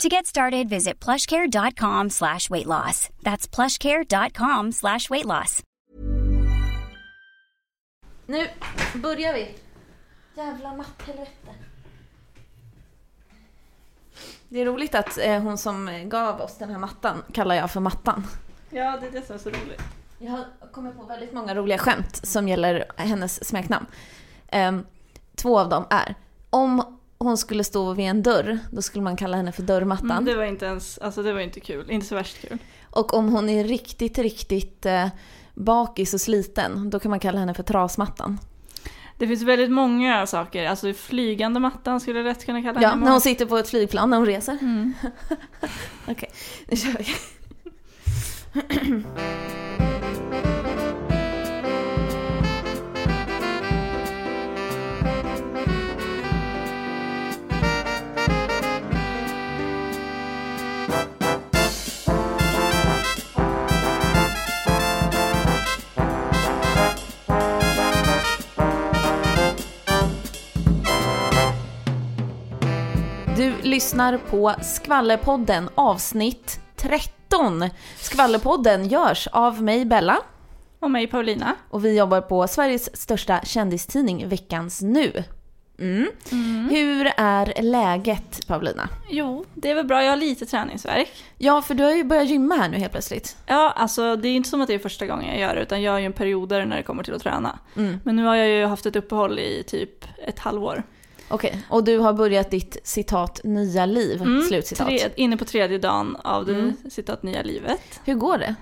To get started, visit plushcare.com/weightloss. That's plushcare.com/weightloss. Nu börjar vi. Jävla mapphelvete. Det är roligt att hon som gav oss den här mattan kallar jag för mattan. Ja, det är det som är så roligt. Jag har kommit på väldigt många roliga skämt som gäller hennes smeknamn. Två av dem är: om hon skulle stå vid en dörr, då skulle man kalla henne för dörrmattan. Det var inte ens, alltså det var inte kul, inte så värst kul. Och om hon är riktigt bakis och sliten, då kan man kalla henne för trasmattan. Det finns väldigt många saker. Alltså flygande mattan skulle jag rätt kunna kalla henne. Ja, när hon sitter på ett flygplan när hon reser. Mm. Okej, nu kör vi. Du lyssnar på Skvallerpodden avsnitt 13. Skvallerpodden görs av mig Bella och mig Paulina, och vi jobbar på Sveriges största kändistidning veckans nu. Hur är läget, Paulina? Jo, det är väl bra, jag har lite träningsverk. Ja, för du har ju börjat gymma här nu helt plötsligt. Ja, alltså det är inte som att det är första gången jag gör det, utan jag har ju en period när det kommer till att träna. Men nu har jag ju haft ett uppehåll i typ ett halvår. Okej, och du har börjat ditt citat nya liv, slutcitat. Inne på tredje dagen av det citat nya livet. Hur går det?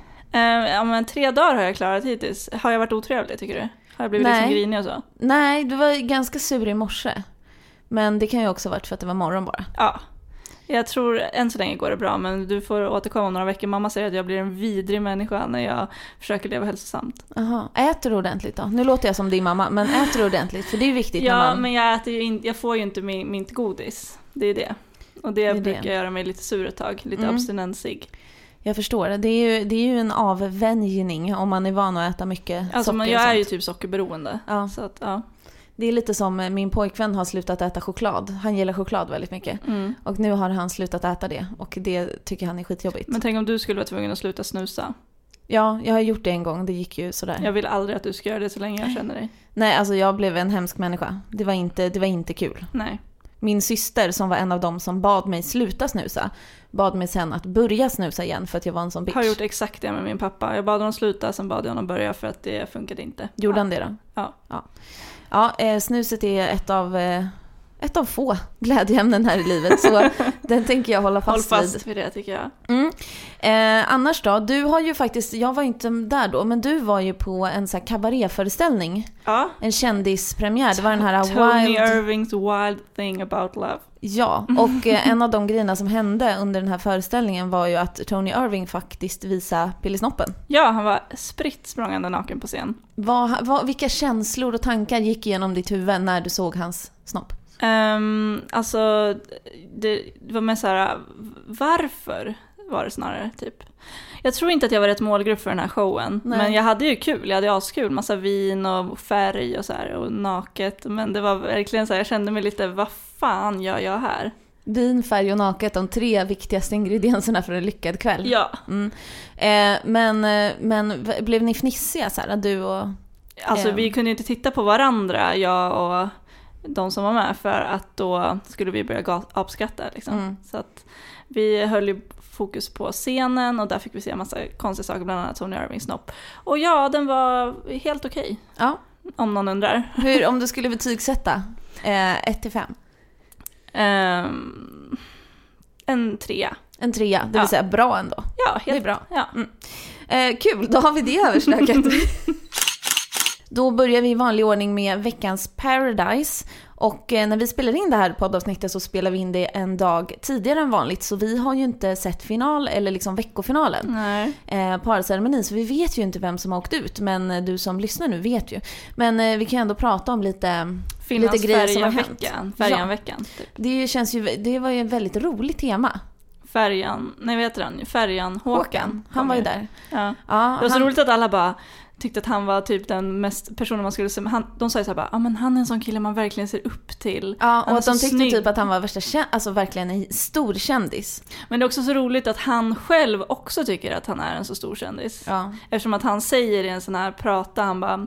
Men 3 dagar har jag klarat hittills. Har jag varit otrevlig, tycker du? Har jag blivit liksom grinig och så? Nej, du var ganska sur i morse. Men det kan ju också ha varit för att det var morgon bara. Ja, jag tror än så länge går det bra, men du får återkomma om några veckor. Mamma säger att jag blir en vidrig människa när jag försöker leva hälsosamt. Aha. Äter du ordentligt då? Nu låter jag som din mamma, men äter du ordentligt? För det är ju viktigt. Ja, när man... men jag äter ju jag får ju inte mitt godis. Det är det. Och det brukar göra mig lite sur ett tag, lite abstinensig. Jag förstår det. Det är ju en avvänjning om man är van att äta mycket socker. Alltså jag är ju typ sockerberoende. Ja. Så att, ja. Det är lite som min pojkvän har slutat äta choklad. Han gillar choklad väldigt mycket. Och nu har han slutat äta det. Och det tycker han är skitjobbigt. Men tänk om du skulle vara tvungen att sluta snusa. Ja, jag har gjort det en gång. Det gick ju sådär. Jag vill aldrig att du ska göra det så länge jag känner dig. Nej, alltså jag blev en hemsk människa. Det var inte kul. Nej. Min syster, som var en av dem som bad mig sluta snusa, bad mig sen att börja snusa igen för att jag var en sån bitch. Jag har gjort exakt det med min pappa. Jag bad honom sluta, sen bad jag honom börja för att det funkade inte. Gjorde han det då? Ja. Ja, snuset är ett av få glädjeämnen här i livet, så den tänker jag hålla fast vid. Håll fast vid det, tycker jag. Annars då, du har ju faktiskt, jag var inte där då, men du var ju på en så här kabaréföreställning. Ja. En kändispremiär. Det var den här Tony Irvings Wild Thing About Love. Ja, och en av de grejerna som hände under den här föreställningen var ju att Tony Irving faktiskt visade pillisnoppen. Ja, han var spritt språngande naken på scen. Vilka känslor och tankar gick igenom ditt huvud när du såg hans snopp? Alltså det var med så här, varför var det snarare typ. Jag tror inte att jag var rätt målgrupp för den här showen. Nej. Men jag hade ju kul, jag hade askul, massa vin och färg och så här, och naket, men det var verkligen så här, jag kände mig lite, vad fan gör jag här? Vin, färg och naket, de 3 viktigaste ingredienserna för en lyckad kväll. Ja. Men blev ni fnissiga så här, du och alltså vi kunde ju inte titta på varandra, jag och de som var med, för att då skulle vi börja apskatta liksom. Så att vi höll ju fokus på scenen, och där fick vi se en massa konstiga saker, bland annat Tony Irvings snopp. Och ja, den var helt okej. Ja. Om någon undrar. Hur, om du skulle betygsätta 1-5? En 3. En 3, det vill säga bra ändå. Ja, helt det är bra. Ja. Kul, då har vi det överstöket. Då börjar vi i vanlig ordning med veckans Paradise. Och när vi spelar in det här poddavsnittet så spelar vi in det en dag tidigare än vanligt. Så vi har ju inte sett final eller liksom veckofinalen. Nej. Parceremonin, så vi vet ju inte vem som har åkt ut. Men du som lyssnar nu vet ju. Men vi kan ju ändå prata om lite grejer som har hänt. Färjanveckan. Typ. Det var ju ett väldigt roligt tema. Färjanhåkan. Han var ju där. Ja. Ja, det var så roligt att alla bara tyckte att han var typ den mest personen man skulle se. De sa ju så här bara, men han är en sån kille man verkligen ser upp till. Ja, och att de tyckte snygg. Typ att han var verkligen en stor kändis. Men det är också så roligt att han själv också tycker att han är en så stor kändis. Ja. Eftersom att han säger i en sån här prata, han bara,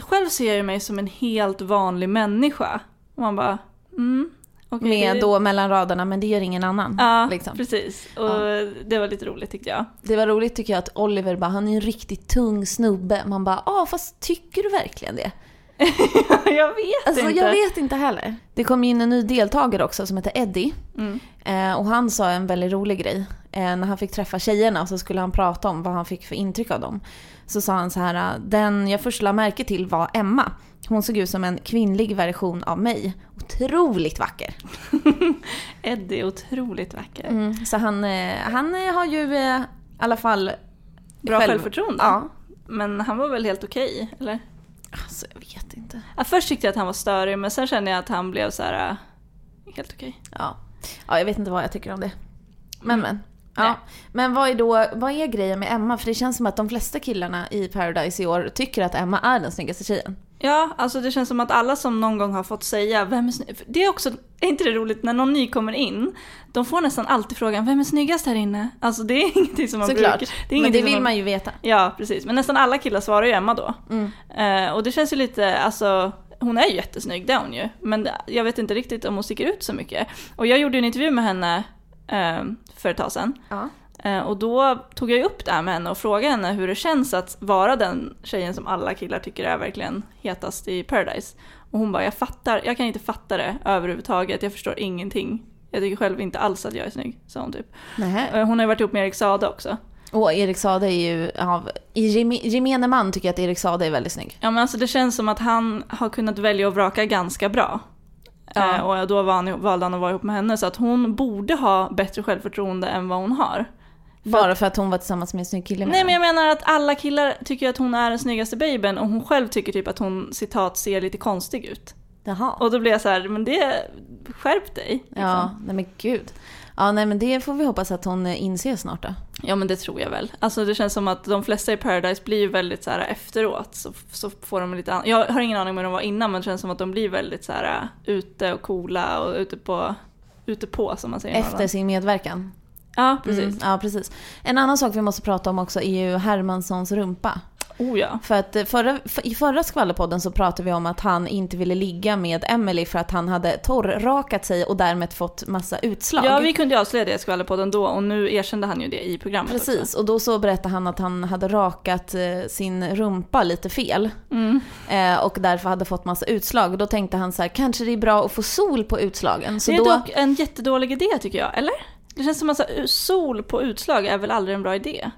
själv ser jag mig som en helt vanlig människa. Och man bara, okej, med då mellan raderna, men det gör ingen annan. Ja, liksom. Precis. Och det var lite roligt tyckte jag. Det var roligt tycker jag att Oliver bara, han är en riktigt tung snubbe. Man bara, fast tycker du verkligen det? Jag vet inte heller. Det kom in en ny deltagare också som heter Eddie. Och han sa en väldigt rolig grej. När han fick träffa tjejerna så skulle han prata om vad han fick för intryck av dem. Så sa han så här, den jag först la märke till var Emma. Hon såg ut som en kvinnlig version av mig. Otroligt vacker. Eddie, otroligt vacker. Så han har ju i alla fall bra självförtroende. Ja. Men han var väl helt okej, eller? Alltså, jag vet inte. Först tyckte jag att han var störig, men sen kände jag att han blev så här helt okej. Ja. Ja, jag vet inte vad jag tycker om det. Men. Ja. Men vad är grejen med Emma? För det känns som att de flesta killarna i Paradise i år tycker att Emma är den snyggaste tjejen. Ja, alltså det känns som att alla som någon gång har fått säga vem är snygg... Det är också, är inte det roligt när någon ny kommer in? De får nästan alltid frågan, vem är snyggast här inne? Alltså det är ingenting som man brukar... Men det vill man ju veta. Ja, precis. Men nästan alla killar svarar ju Emma då. Och det känns ju lite, alltså... Hon är ju jättesnygg, det är hon ju. Men jag vet inte riktigt om hon sticker ut så mycket. Och jag gjorde en intervju med henne för ett tag sedan. Ja. Och då tog jag upp det här med henne och frågade henne hur det känns att vara den tjejen som alla killar tycker är verkligen hetast i Paradise. Och hon bara, jag kan inte fatta det överhuvudtaget, jag förstår ingenting. Jag tycker själv inte alls att jag är snygg, sa hon typ. Nähä. Hon har ju varit ihop med Erik Sade också. Och Erik Sade är ju gemene man tycker jag att Erik Sade är väldigt snygg. Ja, men alltså det känns som att han har kunnat välja och vraka ganska bra. Ja. Och då valde han att vara ihop med henne. Så att hon borde ha bättre självförtroende än vad hon har. Bara för att hon var tillsammans med en snygg kille. Nej, men jag menar att alla killar tycker att hon är den snyggaste babyn. Och hon själv tycker typ att hon, citat, ser lite konstig ut. Jaha. Och då blir jag så här, men det, skärp dig liksom. Ja, nej men gud. Ja, nej men det får vi hoppas att hon inser snart då. Ja, men det tror jag väl. Alltså det känns som att de flesta i Paradise blir väldigt så här efteråt så får de lite jag har ingen aning om hur de var innan, men det känns som att de blir väldigt så här ute och coola och ute på som man säger efter sin medverkan. Ja, precis. Ja, precis. En annan sak vi måste prata om också är ju Hermanssons rumpa. Oh ja. För att i förra Skvallerpodden så pratade vi om att han inte ville ligga med Emily för att han hade torrrakat sig och därmed fått massa utslag. Ja, vi kunde avslöja det i Skvallerpodden då och nu erkände han ju det i programmet. Precis, också. Och då så berättade han att han hade rakat sin rumpa lite fel och därför hade fått massa utslag. Och då tänkte han så här, kanske det är bra att få sol på utslagen. Så det är dock en jättedålig idé tycker jag, eller? Det känns som att sol på utslag är väl aldrig en bra idé.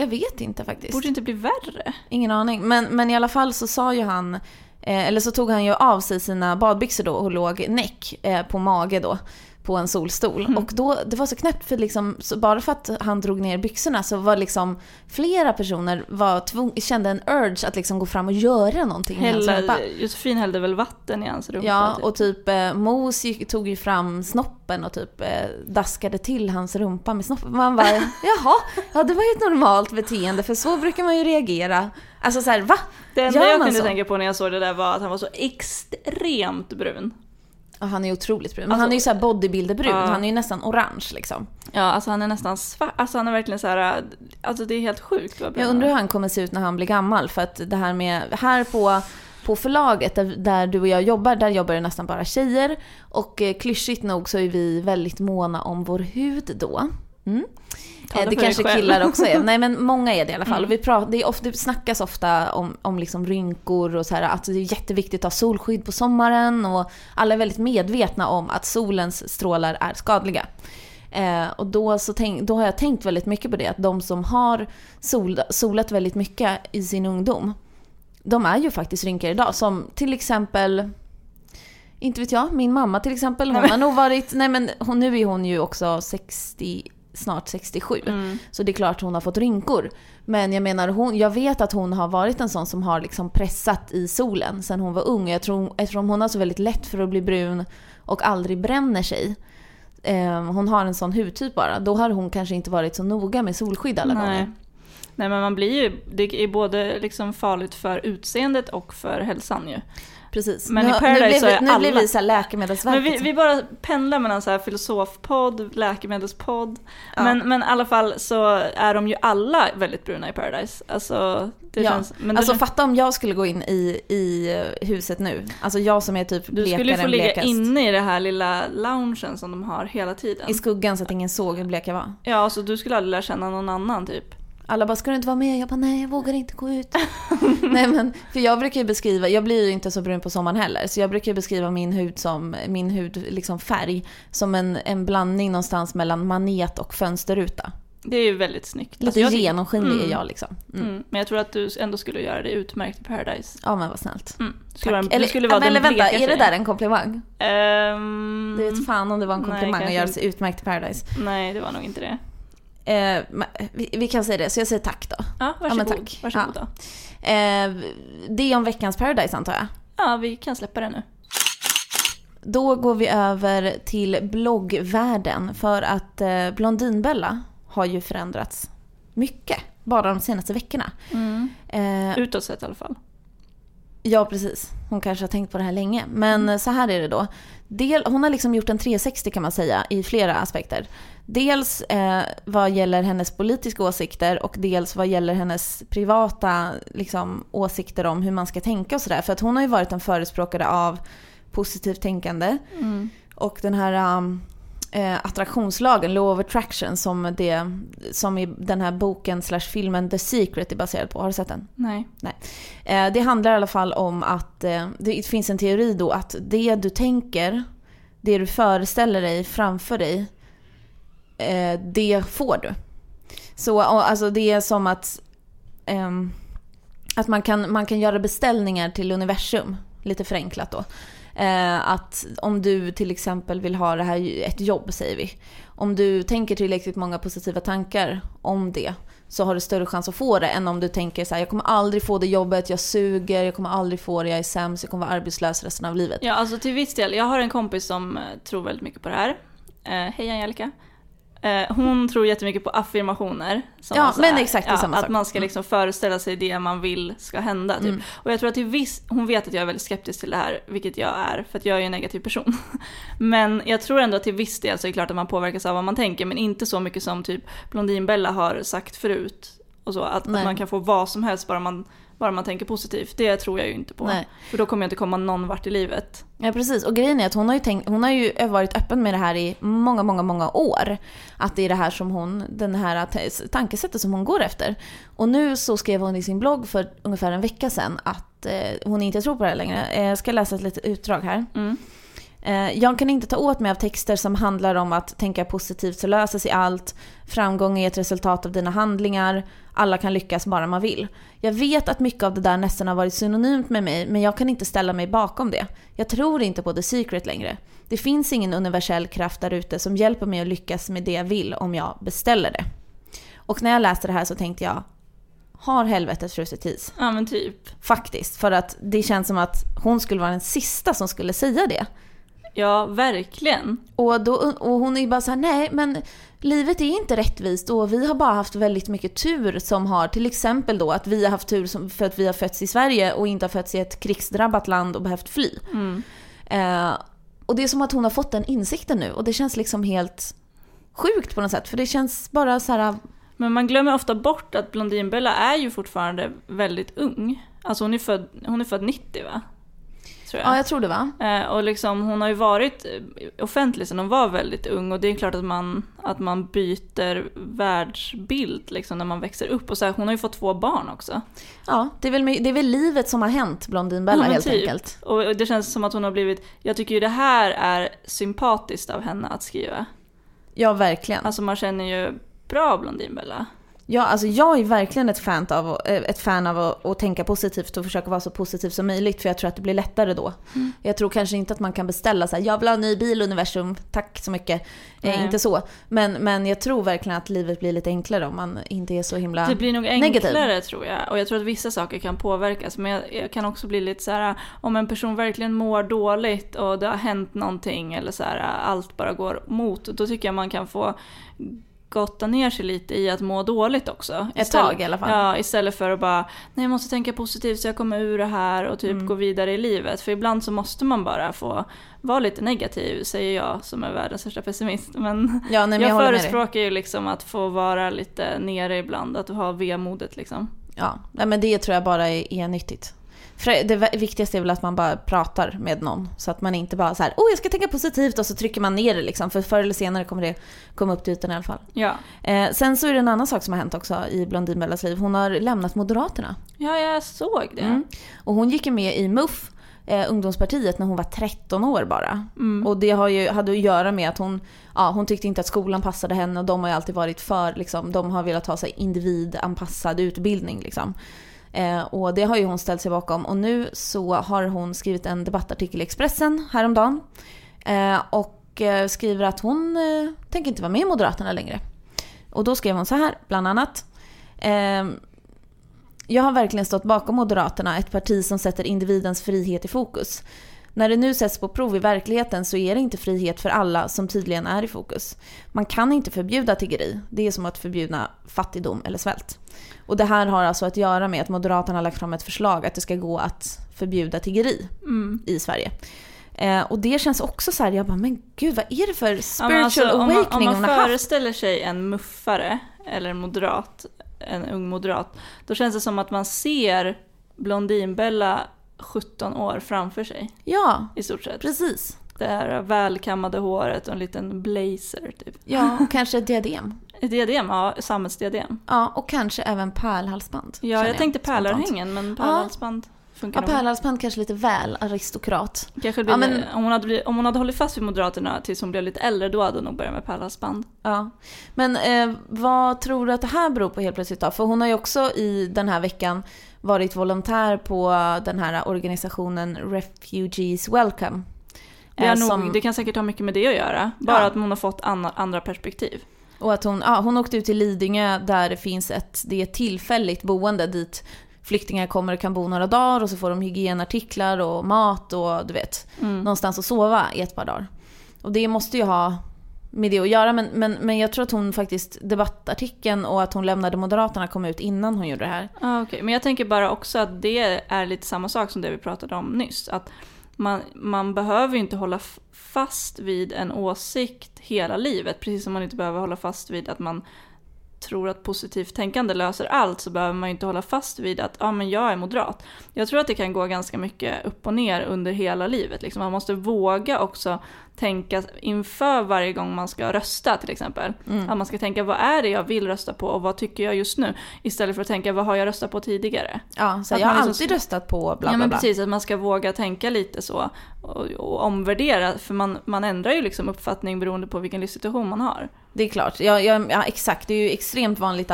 Jag vet inte faktiskt. Borde inte bli värre? Ingen aning. Men i alla fall så sa ju han, eller så tog han ju av sig sina badbyxor då och låg näck på mage då på en solstol. Och då, det var så knäppt för liksom, så bara för att han drog ner byxorna så var liksom flera personer kände en urge att liksom gå fram och göra någonting. Josefin hällde väl vatten i hans rumpa. Ja, typ. Och typ Mos tog ju fram snoppen och typ daskade till hans rumpa med snoppen. Man bara, jaha, ja, det var ju ett normalt beteende för så brukar man ju reagera. Alltså så här, va? Det enda jag kunde tänka på när jag såg det där var att han var så extremt brun. Ja, han är otroligt brun. Men alltså, han är ju så här bodybuilderbrun. Ja. Han är ju nästan orange liksom. Ja, alltså han är nästan svart. Alltså han är verkligen så här, alltså det är helt sjukt. Jag undrar hur han kommer se ut när han blir gammal. För att det här med, här på förlaget där du och jag jobbar, där jobbar det nästan bara tjejer. Och klyschigt nog så är vi väldigt måna om vår hud då. Det kanske killar också är. Nej, men många är det i alla fall. Det snackas ofta om liksom rynkor och så här, att det är jätteviktigt att ha solskydd på sommaren och alla är väldigt medvetna om att solens strålar är skadliga. Och då har jag tänkt väldigt mycket på det, att de som har solat väldigt mycket i sin ungdom, de är ju faktiskt rynkor idag. Som till exempel, inte vet jag, min mamma till exempel, hon har nog varit, nu är hon ju också 60, snart 67. Mm. Så det är klart hon har fått rynkor. Men jag menar, jag vet att hon har varit en sån som har liksom pressat i solen sen hon var ung. Jag tror, eftersom hon har så väldigt lätt för att bli brun och aldrig bränner sig, hon har en sån hudtyp bara. Då har hon kanske inte varit så noga med solskydd alla gånger. Nej, men man blir ju, det är både liksom farligt för utseendet och för hälsan ju. Precis. Men nu, i Paradise nu blir vi så här läkemedelsverket. Men vi bara pendlar mellan så här filosofpodd, läkemedelspodd. Ja. Men i alla fall så är de ju alla väldigt bruna i Paradise. Alltså, det känns, men alltså fatta om jag skulle gå in i huset nu. Alltså jag som är typ blekare. Du skulle ju få ligga inne i det här lilla loungen som de har hela tiden. I skuggan så att ingen såg hur blek jag var. Ja, alltså du skulle aldrig lära känna någon annan typ. Alla bara, ska du inte vara med? Jag bara, nej, jag vågar inte gå ut. Nej, men för jag brukar ju beskriva, jag blir ju inte så brun på sommaren heller, så jag brukar ju beskriva min hud liksom färg som en blandning någonstans mellan manet och fönsterruta. Det är ju väldigt snyggt. Lite alltså, genomskinlig är jag liksom. Men jag tror att du ändå skulle göra det utmärkt i Paradise. Ja, men vad snällt. Vänta, är det där en komplimang? Du vet fan om det var en komplimang att göra sig utmärkt i Paradise. Nej, det var nog inte det. Vi kan säga det, så jag säger tack då. Ja, varsågod, tack. Varsågod då. Det är om veckans Paradise antar jag. Ja, vi kan släppa det nu. Då går vi över till bloggvärlden, för att Blondinbella har ju förändrats mycket bara de senaste veckorna. Utåt sett i alla fall. Ja, precis. Hon kanske har tänkt på det här länge. Men så här är det då. Hon har liksom gjort en 360 kan man säga i flera aspekter. Dels vad gäller hennes politiska åsikter och dels vad gäller hennes privata liksom, åsikter om hur man ska tänka och sådär. För att hon har ju varit en förespråkare av positivt tänkande. Och den här attraktionslagen, Law of Attraction, som i den här boken / filmen The Secret är baserad på. Har du sett den? Nej. Det handlar i alla fall om att det finns en teori då att det du tänker, det du föreställer dig framför dig, det får du. Så alltså det är som att man kan göra beställningar till universum, lite förenklat då. Att om du till exempel vill ha det här ett jobb, säger vi, om du tänker tillräckligt många positiva tankar om det, så har du större chans att få det än om du tänker så här: jag kommer aldrig få det jobbet, jag suger, jag kommer aldrig få det, jag är sämst, jag kommer vara arbetslös resten av livet. Ja, alltså till viss del. Jag har en kompis som tror väldigt mycket på det här. Hej Angelica. Hon tror jättemycket på affirmationer som att man ska liksom föreställa sig det man vill ska hända typ. Och jag tror att hon vet att jag är väldigt skeptisk till det här, vilket jag är, för att jag är en negativ person. Men jag tror ändå att till viss del så är det klart att man påverkas av vad man tänker, men inte så mycket som typ Blondinbella har sagt förut och så, att man kan få vad som helst bara man tänker positivt. Det tror jag ju inte på. Nej. För då kommer jag inte komma någon vart i livet. Ja, precis. Och grejen är att hon har ju varit öppen med det här i många, många, många år. Att det är det här som den här tankesättet som hon går efter. Och nu så skrev hon i sin blogg för ungefär en vecka sedan att hon inte tror på det längre. Jag ska läsa ett litet utdrag här. Jag kan inte ta åt mig av texter som handlar om att tänka positivt så löser sig allt. Framgång är ett resultat av dina handlingar. Alla kan lyckas bara man vill. Jag vet att mycket av det där nästan har varit synonymt med mig, men jag kan inte ställa mig bakom det. Jag tror inte på The Secret längre. Det finns ingen universell kraft där ute som hjälper mig att lyckas med det jag vill om jag beställer det. Och när jag läste det här så tänkte jag, har helvetet frusit is? Ja, men typ. Faktiskt, för att det känns som att hon skulle vara den sista som skulle säga det. Ja, verkligen. Och hon är bara så här, nej, men livet är inte rättvist och vi har bara haft väldigt mycket tur som har, till exempel då att vi har haft tur för att vi har fötts i Sverige och inte har fötts i ett krigsdrabbat land och behövt fly. Och det är som att hon har fått den insikten nu och det känns liksom helt sjukt på något sätt, för det känns bara så här. Men man glömmer ofta bort att Blondinbella är ju fortfarande väldigt ung. Alltså hon är född 90, va? Tror jag. Ja, jag tror det, va? Och liksom, hon har ju varit offentlig sedan hon var väldigt ung, och det är klart att man byter världsbild liksom när man växer upp. Och så här, hon har ju fått 2 barn också. Ja, det är väl livet som har hänt Blondinbella helt enkelt. Och det känns som att hon har blivit, jag tycker ju det här är sympatiskt av henne att skriva. Ja, verkligen. Alltså man känner ju bra Blondinbella. Ja, alltså jag är verkligen ett fan av att tänka positivt och försöka vara så positiv som möjligt, för jag tror att det blir lättare då. Mm. Jag tror kanske inte att man kan beställa så här, jag vill ha en ny bil, universum, tack så mycket. Inte så. Men jag tror verkligen att livet blir lite enklare om man inte är så himla negativ. Det blir nog enklare, tror jag. Och jag tror att vissa saker kan påverkas. Men jag kan också bli lite så här, om en person verkligen mår dåligt och det har hänt någonting eller så här, allt bara går mot, då tycker jag man kan få gotta ner sig lite i att må dåligt också. Ett tag i alla fall. Ja, istället för att bara, nej jag måste tänka positivt så jag kommer ur det här och typ gå vidare i livet. För ibland så måste man bara få vara lite negativ, säger jag som är världens största pessimist. Men ja, nej, men jag förespråkar ju liksom att få vara lite nere ibland, att ha vemodet liksom. Ja, nej, men det tror jag bara är nyttigt. För det viktigaste är väl att man bara pratar med någon, så att man inte bara så här, jag ska tänka positivt och så trycker man ner det liksom, för förr eller senare kommer det komma upp till ytan i alla fall. Ja. Sen så är det en annan sak som har hänt också i Blondinbellas liv. Hon har lämnat Moderaterna. Ja, jag såg det. Och hon gick med i MUF, ungdomspartiet, när hon var 13 år bara. Och det hade att göra med att hon tyckte inte att skolan passade henne, och de har ju alltid varit för liksom, de har velat ha sig individanpassad utbildning liksom. Och det har ju hon ställt sig bakom, och nu så har hon skrivit en debattartikel i Expressen häromdagen och skriver att hon tänker inte vara med i Moderaterna längre. Och då skrev hon så här bland annat: jag har verkligen stått bakom Moderaterna, ett parti som sätter individens frihet i fokus. När det nu sätts på prov i verkligheten så är det inte frihet för alla som tydligen är i fokus. Man kan inte förbjuda tiggeri. Det är som att förbjuda fattigdom eller svält. Och det här har alltså att göra med att Moderaterna har lagt fram ett förslag att det ska gå att förbjuda tiggeri i Sverige. Och det känns också så här, jag bara, men gud, vad är det för spiritual awakening om man föreställer sig en muffare eller en ung moderat, då känns det som att man ser Blondinbella 17 år framför sig. Ja, i stort sett. Precis. Det här välkammade håret och en liten blazer typ. Ja, och kanske ett diadem. Ett diadem, ja, samhällsdiadem. Ja, och kanske även pärlhalsband. Ja, jag tänkte pärlörhängen, men pärlhalsband funkar nog. Ja, pärlhalsband kanske lite väl aristokrat. Kanske om hon hade hållit fast vid Moderaterna tills hon blev lite äldre, då hade hon nog börjat med pärlhalsband. Ja, men vad tror du att det här beror på helt plötsligt då? För hon har ju också i den här veckan varit volontär på den här organisationen Refugees Welcome. Det kan säkert ha mycket med det att göra. Bara att hon har fått andra perspektiv. Och att hon åkte ut till Lidingö, där det finns det är tillfälligt boende dit flyktingar kommer och kan bo några dagar, och så får de hygienartiklar och mat och du vet, någonstans att sova i ett par dagar. Och det måste ju ha med det att göra, men jag tror att hon faktiskt, debattartikeln och att hon lämnade Moderaterna kom ut innan hon gjorde det här. Okay. Men jag tänker bara också att det är lite samma sak som det vi pratade om nyss, att man behöver ju inte hålla fast vid en åsikt hela livet, precis som man inte behöver hålla fast vid att man tror att positivt tänkande löser allt, så behöver man ju inte hålla fast vid att men jag är moderat. Jag tror att det kan gå ganska mycket upp och ner under hela livet. Liksom. Man måste våga också tänka inför varje gång man ska rösta till exempel. Att man ska tänka, vad är det jag vill rösta på och vad tycker jag just nu? Istället för att tänka, vad har jag röstat på tidigare? Ja, så jag har alltid röstat på bla bla bla. Ja, men precis, att man ska våga tänka lite så och omvärdera, för man ändrar ju liksom uppfattning beroende på vilken livssituation man har. Det är klart, ja, exakt. Det är ju extremt vanligt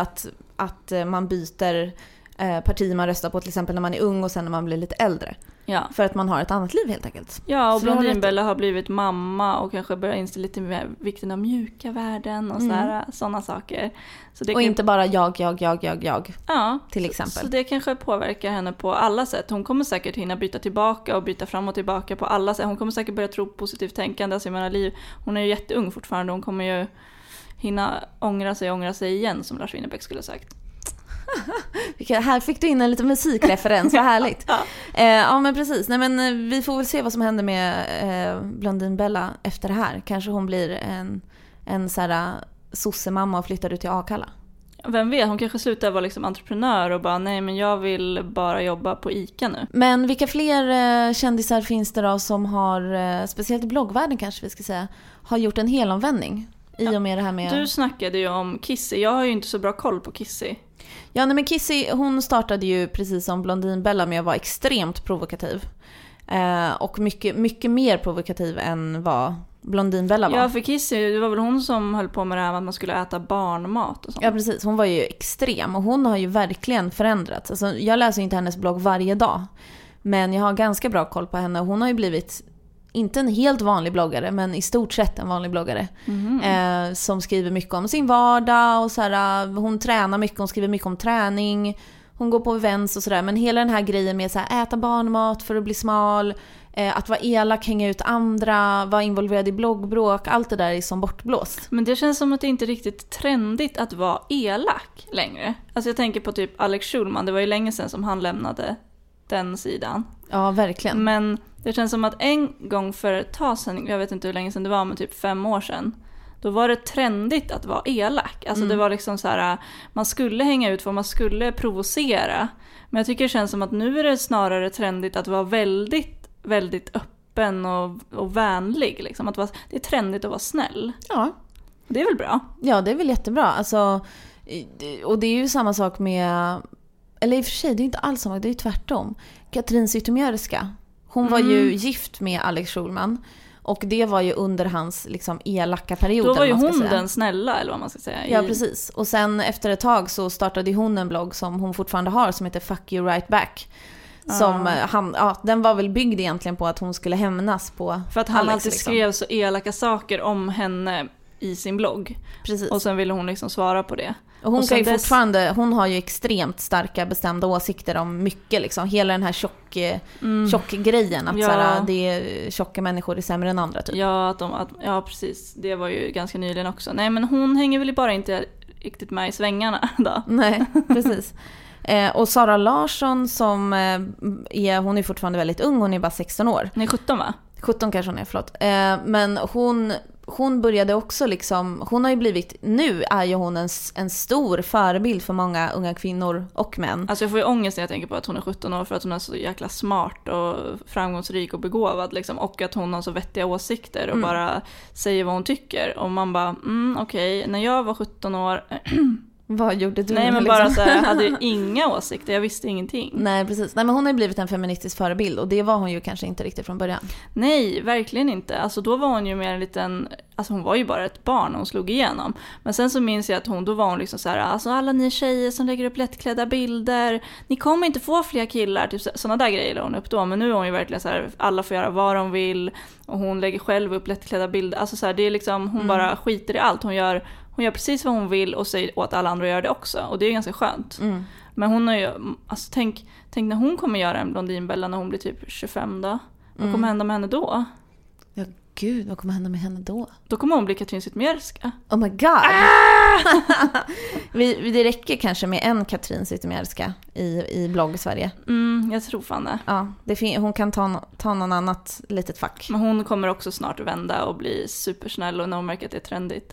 att man byter parti man röstar på, till exempel när man är ung och sen när man blir lite äldre. Ja. För att man har ett annat liv helt enkelt. Ja, och Blondinbella har blivit mamma och kanske börjar inse lite mer vikten av mjuka värden och sådana saker. Så det och inte bara jag, ja, till exempel. Så det kanske påverkar henne på alla sätt. Hon kommer säkert hinna byta tillbaka och byta fram och tillbaka på alla sätt. Hon kommer säkert börja tro på positivt tänkande i mina liv. Hon är ju jätteung fortfarande. Hon kommer ju hinna ångra sig igen, som Lars Winnerbäck skulle ha sagt. Här fick du in en liten musikreferens, vad härligt. Ja men precis. Nej, men vi får väl se vad som händer med Blondinbella efter det här. Kanske hon blir en så här sossemamma och flyttar ut till Akalla. Vem vet, hon kanske slutar vara liksom entreprenör och bara, nej men jag vill bara jobba på ICA nu. Men vilka fler kändisar finns det då som har, speciellt i bloggvärlden kanske vi ska säga, har gjort en helomvändning? I och med det här med... Du snackade ju om Kissie. Jag har ju inte så bra koll på Kissie. Ja, nej, men Kissie, hon startade ju precis som Blondinbella med att vara extremt provokativ. Och mycket, mycket mer provokativ än vad Blondinbella var. Ja, för Kissie, det var väl hon som höll på med det här med att man skulle äta barnmat och sånt. Ja, precis. Hon var ju extrem och hon har ju verkligen förändrats. Alltså, jag läser inte hennes blogg varje dag, men jag har ganska bra koll på henne. Hon har ju blivit, inte en helt vanlig bloggare, men i stort sett en vanlig bloggare. Mm. Som skriver mycket om sin vardag och så här, hon tränar mycket, hon skriver mycket om träning. Hon går på events och sådär. Men hela den här grejen med så här, äta barnmat för att bli smal, att vara elak, hänga ut andra, vara involverad i bloggbråk, allt det där är som bortblåst. Men det känns som att det inte är riktigt trendigt att vara elak längre. Alltså jag tänker på typ Alex Schulman. Det var ju länge sedan som han lämnade den sidan. Ja, verkligen. Men det känns som att en gång för ett tag sedan, jag vet inte hur länge sedan det var, men typ 5 år sedan, då var det trendigt att vara elak. Alltså det var liksom så här, man skulle hänga ut för man skulle provocera. Men jag tycker det känns som att nu är det snarare trendigt att vara väldigt, väldigt öppen och vänlig. Liksom. Att vara, det är trendigt att vara snäll. Ja. Det är väl bra? Ja, det är väl jättebra. Alltså, och det är ju samma sak med, eller i och för sig, det är inte alls samma, det är ju tvärtom. Katrin Zytomierska, hon var ju gift med Alex Schulman. Och det var ju under hans liksom, elaka period. Då var ju hon den snälla, eller vad man ska säga. Ja, precis. Och sen efter ett tag så startade hon en blogg som hon fortfarande har som heter Fuck You Right Back. Som han, ja, den var väl byggd egentligen på att hon skulle hämnas på, för att han Alex, alltid liksom skrev så elaka saker om henne i sin blogg. Precis. Och sen ville hon liksom svara på det. Och hon kan ju fortfarande, hon har ju extremt starka bestämda åsikter om mycket liksom, hela den här tjock grejen att såhär, det är tjocka människor är sämre än andra typ. Ja, ja precis, det var ju ganska nyligen också. Nej, men hon hänger väl bara inte riktigt med i svängarna då. Nej, precis. Och Sara Larsson som hon är fortfarande väldigt ung, hon är bara 16 år. Nej, 17 va? 17 kanske hon är, förlåt. Men hon började också liksom, hon har ju blivit, nu är ju hon en stor förebild för många unga kvinnor och män. Alltså jag får ju ångest när jag tänker på att hon är 17 år för att hon är så jäkla smart och framgångsrik och begåvad liksom, och att hon har så vettiga åsikter och bara säger vad hon tycker och man bara, okej, när jag var 17 år vad gjorde du? Nej, men liksom? Bara så här, jag hade inga åsikter, jag visste ingenting. Nej, precis. Nej, men hon har blivit en feministisk förebild och det var hon ju kanske inte riktigt från början. Nej, verkligen inte. Alltså då var hon ju mer en liten, alltså hon var ju bara ett barn och hon slog igenom. Men sen så minns jag att hon, då var hon liksom så här, alltså alla ni tjejer som lägger upp lättklädda bilder, ni kommer inte få fler killar, typ sådana där grejer hon upp då. Men nu är hon ju verkligen så här, alla får göra vad de vill och hon lägger själv upp lättklädda bilder. Alltså så här, det är liksom, hon bara skiter i allt, hon gör precis vad hon vill och säger åt alla andra att göra det också. Och det är ganska skönt. Mm. Men hon har ju, alltså tänk när hon kommer göra en Blondinbella när hon blir typ 25 då. Vad kommer hända med henne då? Ja gud, vad kommer hända med henne då? Då kommer hon bli Katrin Zytomierska. Oh my god! Ah! Det räcker kanske med en Katrin Zytomierska i blogg Sverige. Jag tror fan det. Ja, hon kan ta någon annat litet fack. Men hon kommer också snart vända och bli supersnäll och när hon märker att det är trendigt.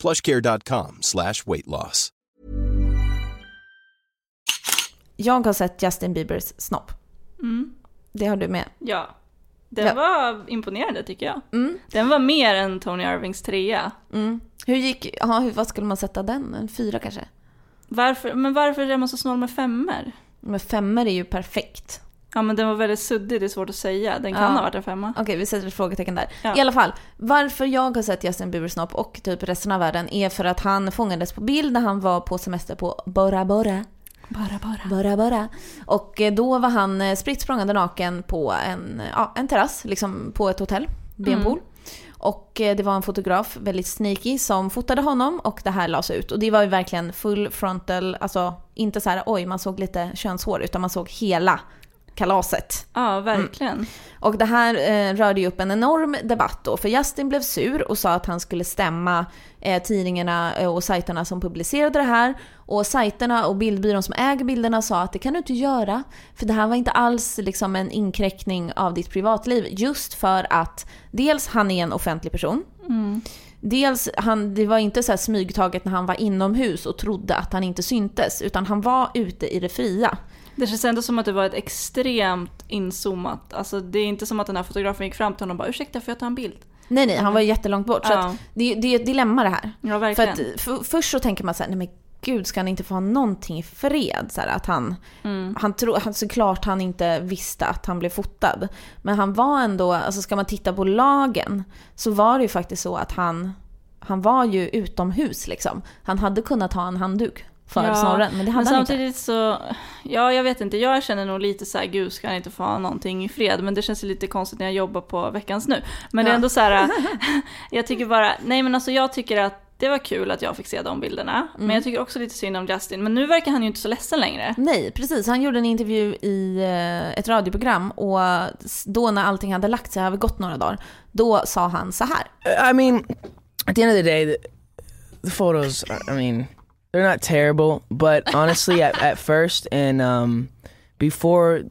PlushCare.com/weight-loss. Jag har sett Justin Biebers snopp. Det har du med. Ja, den var imponerande tycker jag. Den var mer än Tony Irvings 3. Hur gick, vad skulle man sätta den? En 4 kanske? Varför är man så snål med 5? Men 5 är ju perfekt. Ja, men den var väldigt suddig, det är svårt att säga. Den kan ha varit en 5. Okej, vi sätter ett frågetecken där. Ja. I alla fall, varför jag har sett Justin Bieber snopp och typ resten av världen är för att han fångades på bild när han var på semester på Bora Bora. Bora Bora. Och då var han spritt språngande naken på en terrass liksom på ett hotell, vid en pool. Och det var en fotograf, väldigt sneaky, som fotade honom och det här lades ut. Och det var ju verkligen full frontal, alltså inte så här, oj man såg lite könshår, utan man såg hela kalaset. Ja, verkligen. Mm. Och det här rörde ju upp en enorm debatt då, för Justin blev sur och sa att han skulle stämma tidningarna och sajterna som publicerade det här, och sajterna och bildbyrån som äger bilderna sa att det kan du inte göra, för det här var inte alls liksom en inkräktning av ditt privatliv, just för att dels han är en offentlig person. Mm. Dels, det var inte så här smygtaget när han var inomhus och trodde att han inte syntes, utan han var ute i det fria. Det känns ändå som att det var ett extremt inzoomat, alltså det är inte som att den här fotografen gick fram till honom och bara ursäkta för jag tar en bild. Nej, han var ju jättelångt bort, så att det är ett dilemma det här. Ja, verkligen. För först så tänker man så här, nej men gud, ska han inte få ha någonting i fred? Så här, att han såklart han inte visste att han blev fotad. Men han var ändå, alltså ska man titta på lagen, så var det ju faktiskt så att han var ju utomhus liksom. Han hade kunnat ha en handduk för snorren, men det hade han inte. Så, ja, jag vet inte, jag känner nog lite så här, gud ska han inte få ha någonting i fred, men det känns lite konstigt när jag jobbar på veckans nu. Men det är ändå så här, jag tycker bara, nej men alltså jag tycker att det var kul att jag fick se de bilderna. Mm. Men jag tycker också lite synd om Justin. Men nu verkar han ju inte så ledsen längre. Nej, precis. Han gjorde en intervju i ett radioprogram. Och då när allting hade lagt sig, hade gått några dagar, då sa han så här. I mean, at the end of the day, the photos, I mean, they're not terrible. But honestly, at first and before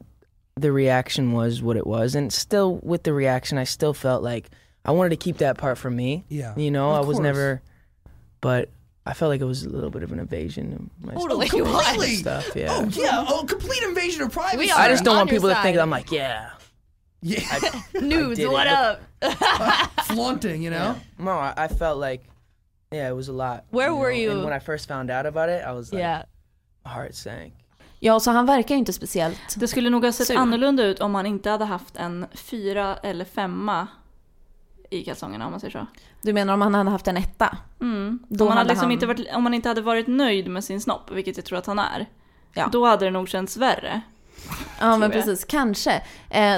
the reaction was what it was. And still with the reaction, I still felt like I wanted to keep that part for me. Yeah, you know, I was never... But I felt like it was a little bit of an invasion. Totally, completely. Stuff, yeah. Oh yeah, complete invasion of privacy. I just don't want people to think that I'm like, yeah. Nudes, what up? Flaunting, you know? Yeah. No, I felt like, it was a lot. Where were you? And when I first found out about it, I was like, my heart sank. Ja, så han verkar ju inte speciellt. Det skulle nog ha sett annorlunda ut om han inte hade haft en 4 eller 5 i kalsongerna, om man säger så. Du menar om han hade haft en 1? Mm. Då man hade liksom han... om man inte hade varit nöjd med sin snopp, vilket jag tror att han är, då hade det nog känts värre. Ja, men precis, kanske.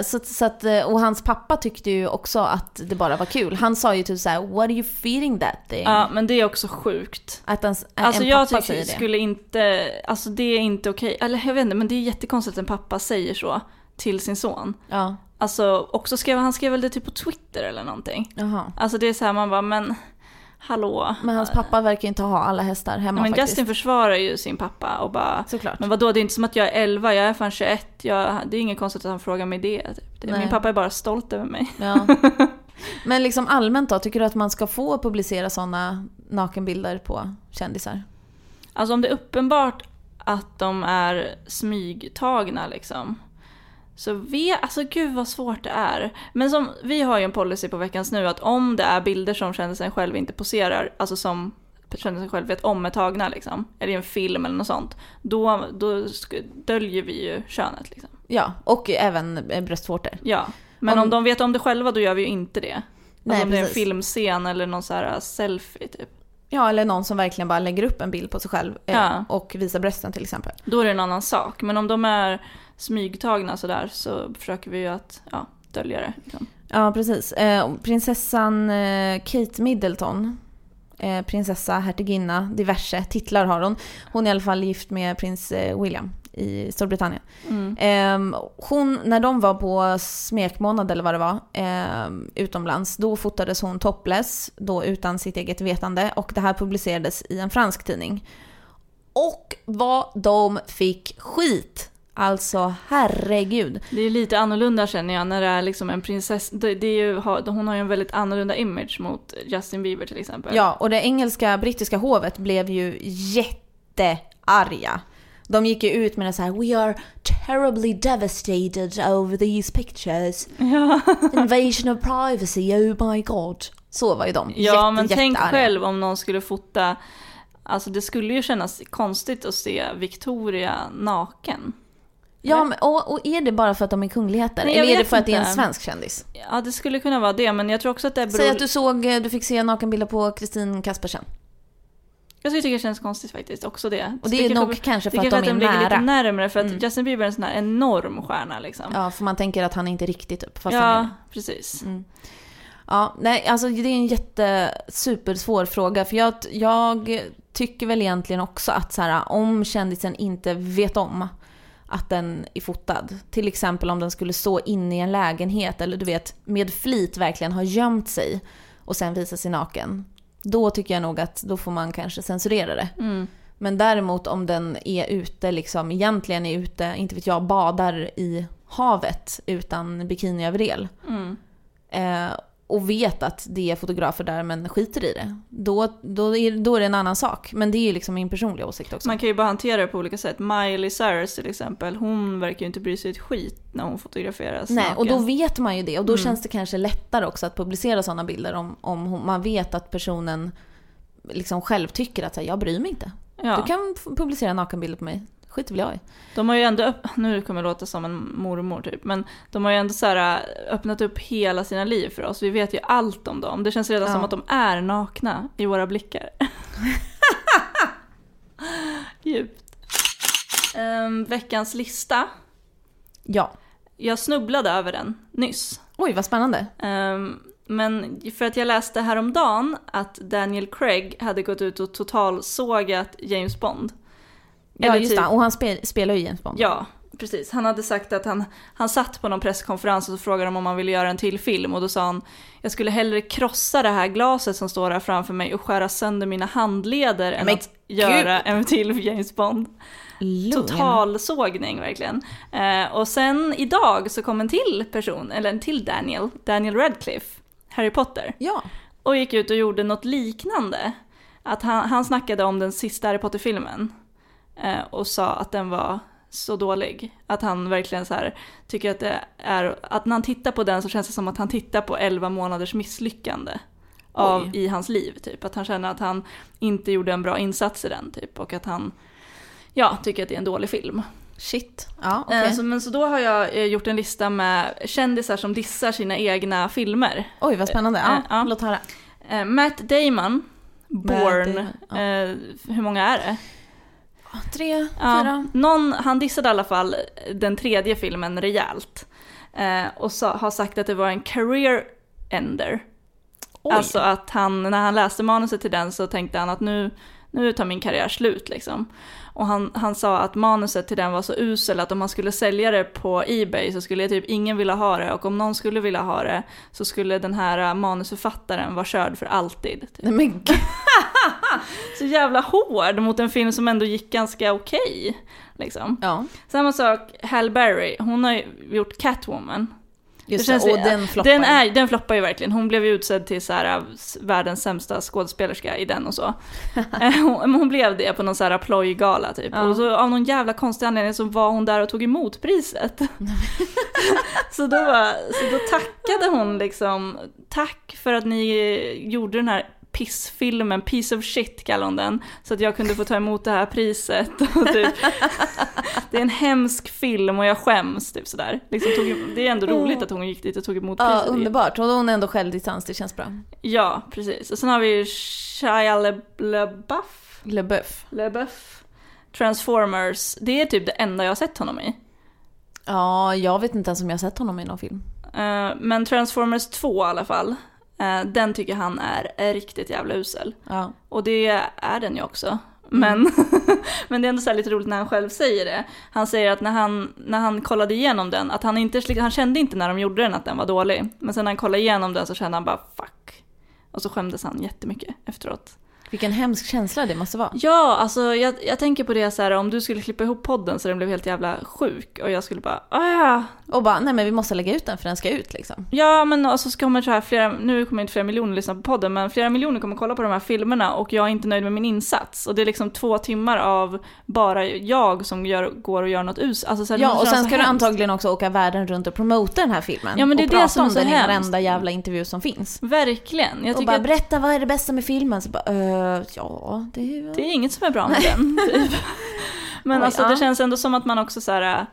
Så att, och hans pappa tyckte ju också att det bara var kul. Han sa ju typ så här, what are you feeding that thing? Ja, men det är också sjukt. Att alltså jag tycker det skulle inte, alltså det är inte okej. Eller jag vet inte, men det är jättekonstigt att en pappa säger så till sin son. Ja. Alltså också han skrev väl det typ på Twitter eller någonting. Aha. Alltså det är så här, man bara, men hallå. Men hans pappa verkar inte ha alla hästar hemma. Nej, men faktiskt. Justin försvarar ju sin pappa och bara, såklart. Men vadå, det är inte som att jag är 11, jag är fan 21. Det är inget konstigt att han frågar mig det. Typ. Min pappa är bara stolt över mig. Ja. Men liksom allmänt då, tycker du att man ska få publicera sådana nakenbilder på kändisar? Alltså om det är uppenbart att de är smygtagna liksom. Så alltså gud vad svårt det är. Men som, vi har ju en policy på veckans nu att om det är bilder som kändisen själv inte poserar, alltså som kändisen själv vet om är tagna liksom, eller i en film eller något sånt, då döljer vi ju könet liksom. Ja, och även bröstvårtor. Ja, men om de vet om det själva, då gör vi ju inte det. Alltså nej, om det är en filmscen eller någon så här selfie typ. Ja, eller någon som verkligen bara lägger upp en bild på sig själv och visar brösten till exempel. Då är det en annan sak. Men om de är smygtagna så där, så försöker vi ju att dölja det. Liksom. Ja, precis. Prinsessan Kate Middleton, prinsessa, hertiginna, diverse titlar har hon. Hon är i alla fall gift med prins William i Storbritannien. Mm. Hon, när de var på smekmånad eller vad det var, utomlands, då fotades hon topless, då utan sitt eget vetande, och det här publicerades i en fransk tidning. Och vad de fick skit! Alltså, herregud. Det är lite annorlunda känner jag när det är liksom en prinsessa. Hon har ju en väldigt annorlunda image mot Justin Bieber till exempel. Ja, och det engelska, brittiska hovet blev ju jättearga. De gick ju ut med det så här, we are terribly devastated over these pictures. Ja. Invasion of privacy, oh my god. Så var ju de. Ja, men tänk själv om någon skulle fota. Alltså det skulle ju kännas konstigt att se Victoria naken. Ja, men, och är det bara för att de är kungligheter? Nej, eller är det för att det är en svensk kändis? Ja, det skulle kunna vara det, men jag tror också att det beror... Säg att du fick se nakenbilder på Kristin Kaspersen. Jag tycker det känns konstigt faktiskt, också det. Och det är nog kanske för att de är nära. Lite närmare, för att Justin Bieber är en sån här enorm stjärna liksom. Ja, för man tänker att han är inte riktigt upp. Fast han är. Precis. Mm. Ja, nej, alltså det är en supersvår fråga, för jag tycker väl egentligen också att så här, om kändisen inte vet om att den är fotad, till exempel om den skulle stå inne i en lägenhet eller du vet, med flit verkligen har gömt sig och sen visar sig naken, då tycker jag nog att då får man kanske censurera det. Mm. Men däremot om den är ute, liksom egentligen är ute, inte vet jag, badar i havet utan bikiniöverdel. Mm. Och vet att det är fotografer där men skiter i det, då är det en annan sak. Men det är ju liksom min personliga åsikt också. Man kan ju bara hantera det på olika sätt. Miley Cyrus till exempel, hon verkar ju inte bry sig ett skit när hon fotograferas. Nej, och då vet man ju det. Och då känns det kanske lättare också att publicera sådana bilder om man vet att personen liksom själv tycker att så här, jag bryr mig inte. Ja. Du kan publicera nakenbilder på mig, skit vill jag i. De har ju ändå nu kommer det låta som en mormor typ, men de har ju ändå så här öppnat upp hela sina liv för oss. Vi vet ju allt om dem. Det känns redan som att de är nakna i våra blickar. Djupt. Veckans lista. Ja. Jag snubblade över den nyss. Oj, vad spännande. Men för att jag läste häromdagen att Daniel Craig hade gått ut och totalsågat James Bond. Ja, just det. Och han spelar ju James Bond. Ja, precis. Han hade sagt att han satt på någon presskonferens och så frågade de om han ville göra en till film. Och då sa han, jag skulle hellre krossa det här glaset som står här framför mig och skära sönder mina handleder än att göra en till James Bond. Totalsågning verkligen. Och sen idag så kom en till person, eller en till Daniel Radcliffe, Harry Potter. Ja. Och gick ut och gjorde något liknande. Att han snackade om den sista Harry Potter-filmen. Och sa att den var så dålig att han verkligen så här tycker att det är, att när han tittar på den så känns det som att han tittar på 11 månaders misslyckande i hans liv typ, att han känner att han inte gjorde en bra insats i den typ, och att han tycker att det är en dålig film. Shit. Ja, okay. Men så då har jag gjort en lista med kändisar som dissar sina egna filmer. Oj, vad spännande. Ja. Låt höra. Matt Damon, Born. Hur många är det? 3, 4. Han dissade i alla fall den tredje filmen rejält. Och har sagt att det var en career ender. Oj. Alltså att när han läste manuset till den så tänkte han att nu tar min karriär slut liksom. Och han sa att manuset till den var så usel att om han skulle sälja det på eBay så skulle typ ingen vilja ha det, och om någon skulle vilja ha det så skulle den här manusförfattaren vara körd för alltid typ. Nej, men gud. Så jävla hård mot en film som ändå gick ganska okej liksom. Ja. Samma sak Halle Berry, hon har gjort Catwoman. Just det, och den floppar. Den floppar ju verkligen. Hon blev ju utsedd till så här, världens sämsta skådespelerska i den och så. Hon blev det på någon så här plojgala typ. Ja. Och så av någon jävla konstig anledning så var hon där och tog emot priset. så då tackade hon liksom, tack för att ni gjorde den här pissfilmen, piece of shit kallar hon den, så att jag kunde få ta emot det här priset. Typ. Det är en hemsk film och jag skäms typ sådär. Liksom det är ändå roligt att hon gick dit och tog emot priset. Ja, underbart. Och hon är ändå självdistans, det känns bra. Ja, precis. Och sen har vi Shia LaBeouf. Transformers. Det är typ det enda jag har sett honom i. Ja, jag vet inte ens om jag har sett honom i någon film. Men Transformers 2 i alla fall. Den tycker han är riktigt jävla usel. Ja. Och det är den ju också. Men det är ändå så här lite roligt när han själv säger det. Han säger att när han kollade igenom den, att han kände inte när de gjorde den att den var dålig. Men sen när han kollade igenom den så kände han bara fuck. Och så skämdes han jättemycket efteråt. Vilken hemsk känsla det måste vara. Ja, alltså jag tänker på det så här, om du skulle klippa ihop podden så den blev helt jävla sjuk och jag skulle bara och bara nej men vi måste lägga ut den för den ska ut liksom. Ja, men alltså så kommer så här nu kommer inte flera miljoner lyssna på podden, men flera miljoner kommer kolla på de här filmerna och jag är inte nöjd med min insats, och det är liksom 2 timmar av bara jag som går och gör något us. Alltså så här, ja, och sen ska du antagligen också åka världen runt och promota den här filmen. Ja, men det är det som är så hemskt. Och prata om den i varenda jävla intervju som finns. Verkligen. Jag tycker bara berätta vad är det bästa med filmen så bara ja, det är inget som är bra med den typ. Men alltså det känns ändå som att man också så här,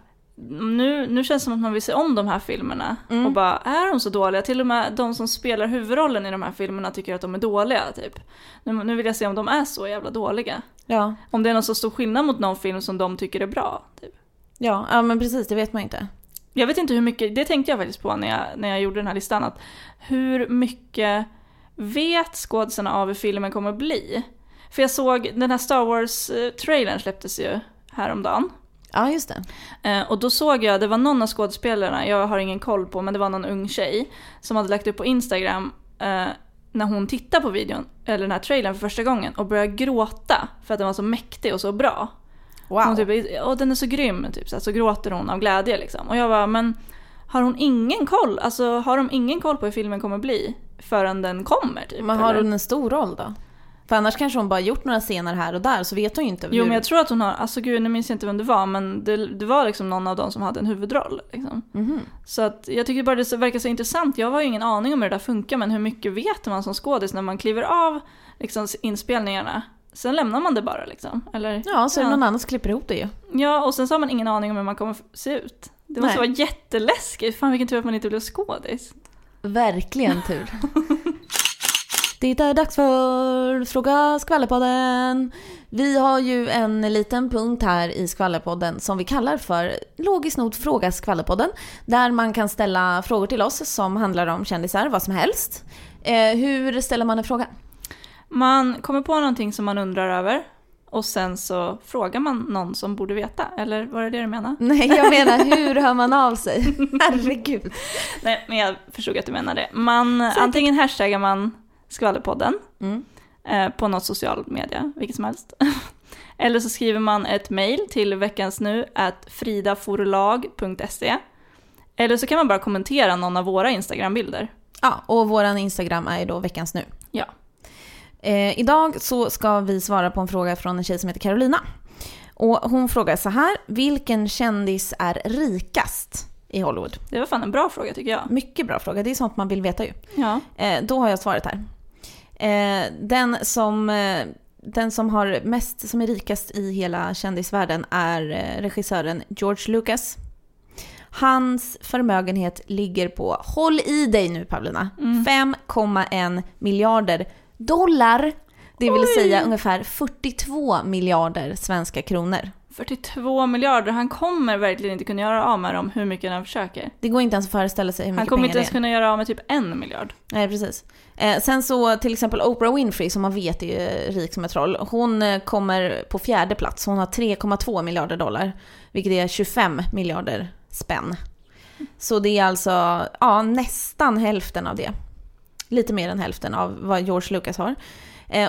nu känns det som att man vill se om de här filmerna och bara, är de så dåliga? Till och med de som spelar huvudrollen i de här filmerna tycker att de är dåliga typ. Nu vill jag se om de är så jävla dåliga. Ja. Om det är någon så stor skillnad mot någon film som de tycker är bra typ. Ja, men precis, det vet man inte. Jag vet inte hur mycket, det tänkte jag faktiskt på när jag gjorde den här listan, att hur mycket vet skådespelarna av hur filmen kommer bli? För jag såg, den här Star Wars-trailern släpptes ju häromdagen. Ja, just det. Och då såg jag, det var någon av skådespelarna, jag har ingen koll på, men det var någon ung tjej som hade lagt upp på Instagram när hon tittade på videon, eller den här trailern för första gången, och började gråta för att den var så mäktig och så bra. Wow. Hon typ, åh, den är så grym, typ, så gråter hon av glädje liksom. Och jag var, men har hon ingen koll? Alltså, har de ingen koll på hur filmen kommer bli förrän den kommer? Typ, men har hon en stor roll då? För annars kanske hon bara gjort några scener här och där, så vet hon ju inte. Jo, men jag tror att hon har, alltså gud, nu minns jag inte vem det var, men det var liksom någon av dem som hade en huvudroll liksom. Mm-hmm. Så att jag tycker bara det verkar så intressant. Jag har ju ingen aning om hur det där funkar, men hur mycket vet man som skådis när man kliver av liksom inspelningarna? Sen lämnar man det bara liksom, eller? Ja, så är det någon annan som klipper ihop det ju. Ja, och sen så har man ingen aning om hur man kommer se ut. Det måste vara jätteläskigt. Fan, vilken tur att man inte blev skådis. Verkligen tur. Det är dags för Fråga Skvallerpodden. Vi har ju en liten punkt här i Skvallerpodden som vi kallar för logiskt nog Fråga Skvallerpodden, där man kan ställa frågor till oss som handlar om kändisar, vad som helst. Hur ställer man en fråga? Man kommer på någonting som man undrar över och sen så frågar man någon som borde veta, eller vad är det du menar? Nej, jag menar hur hör man av sig? Herregud. Nej, men jag förstod att du menar det. Man, så antingen hashtaggar man Skvallerpodden på något social media, vilket som helst. Eller så skriver man ett mejl till veckansnu@fridaforlag.se. Eller så kan man bara kommentera någon av våra Instagram-bilder. Ja, och våran Instagram är då veckansnu. Ja. Idag så ska vi svara på en fråga från en tjej som heter Carolina. Och hon frågar så här: vilken kändis är rikast i Hollywood? Det var fan en bra fråga, tycker jag. Mycket bra fråga, det är sånt man vill veta ju. Ja. Då har jag svaret här. Den som har mest, som är rikast i hela kändisvärlden, är regissören George Lucas. Hans förmögenhet ligger på, håll i dig nu Paulina, 5,1 miljarder dollar. Det vill säga ungefär 42 miljarder svenska kronor. 42 miljarder, han kommer verkligen inte kunna göra av med dem hur mycket han försöker. Det går inte ens att föreställa sig hur mycket pengar det är. Han kommer inte ens kunna göra av med typ 1 miljard. Nej, precis. Sen så till exempel Oprah Winfrey, som man vet är rik som ett troll. Hon kommer på 4:e plats. Hon har 3,2 miljarder dollar, vilket är 25 miljarder spänn. Så det är alltså nästan hälften av det. Lite mer än hälften av vad George Lucas har.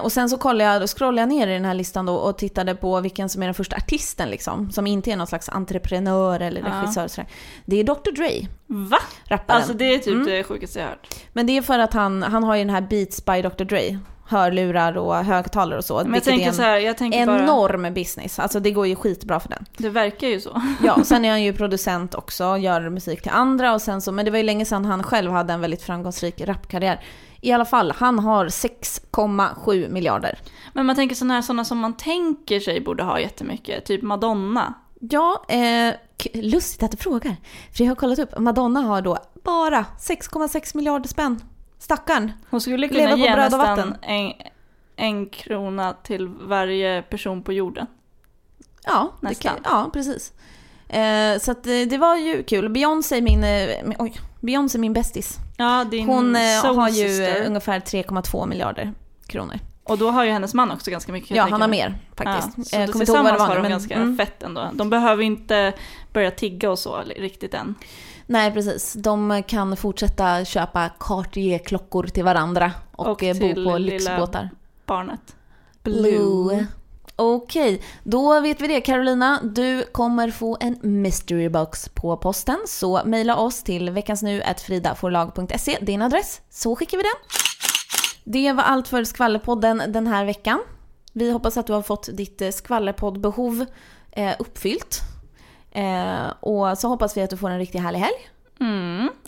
Och sen så scrollade jag ner i den här listan då och tittade på vilken som är den första artisten liksom, som inte är någon slags entreprenör eller regissör. Ja. Det är Dr. Dre. Va? Rapparen. Alltså det är typ det sjukaste jag hört. Men det är för att han har ju den här Beats by Dr. Dre, hörlurar och högtalare och så. Men jag tänker så här, jag tänker bara enorm business. Alltså det går ju skitbra för den. Det verkar ju så. Ja, sen är han ju producent också, gör musik till andra och sen så, men det var ju länge sedan han själv hade en väldigt framgångsrik rapkarriär. I alla fall, han har 6,7 miljarder. Men man tänker sådana som man tänker sig borde ha jättemycket, typ Madonna. Ja, lustigt att du frågar. För jag har kollat upp, Madonna har då bara 6,6 miljarder spänn. Stackarn. Hon skulle kunna ge nästan en krona till varje person på jorden. Ja, nästan. Ja, precis. Så att det var ju kul. Beyoncé, min bästis. Ja, hon har ju ungefär 3,2 miljarder kronor. Och då har ju hennes man också ganska mycket. Ja, han har mer faktiskt. Ja, så tillsammans har de ganska fett ändå. De behöver inte börja tigga och så riktigt än. Nej, precis. De kan fortsätta köpa Cartier-klockor till varandra och bo på lyxbåtar. Barnet. Blue. Okej, då vet vi det. Carolina, du kommer få en mystery box på posten. Så mejla oss till veckansnu@fridaforlag.se, din adress, så skickar vi den. Det var allt för Skvallerpodden den här veckan. Vi hoppas att du har fått ditt skvallerpoddbehov uppfyllt. Och så hoppas vi att du får en riktigt härlig helg.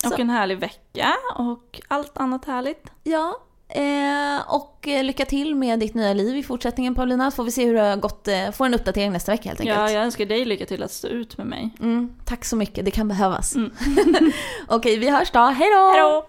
Och en härlig vecka och allt annat härligt. Ja, och lycka till med ditt nya liv i fortsättningen, Paulina. Får vi se hur det har gått, får en uppdatering nästa vecka helt enkelt. Ja, jag önskar dig lycka till att stå ut med mig. Tack så mycket, det kan behövas. Okej, vi hörs då, hej då! Hej då!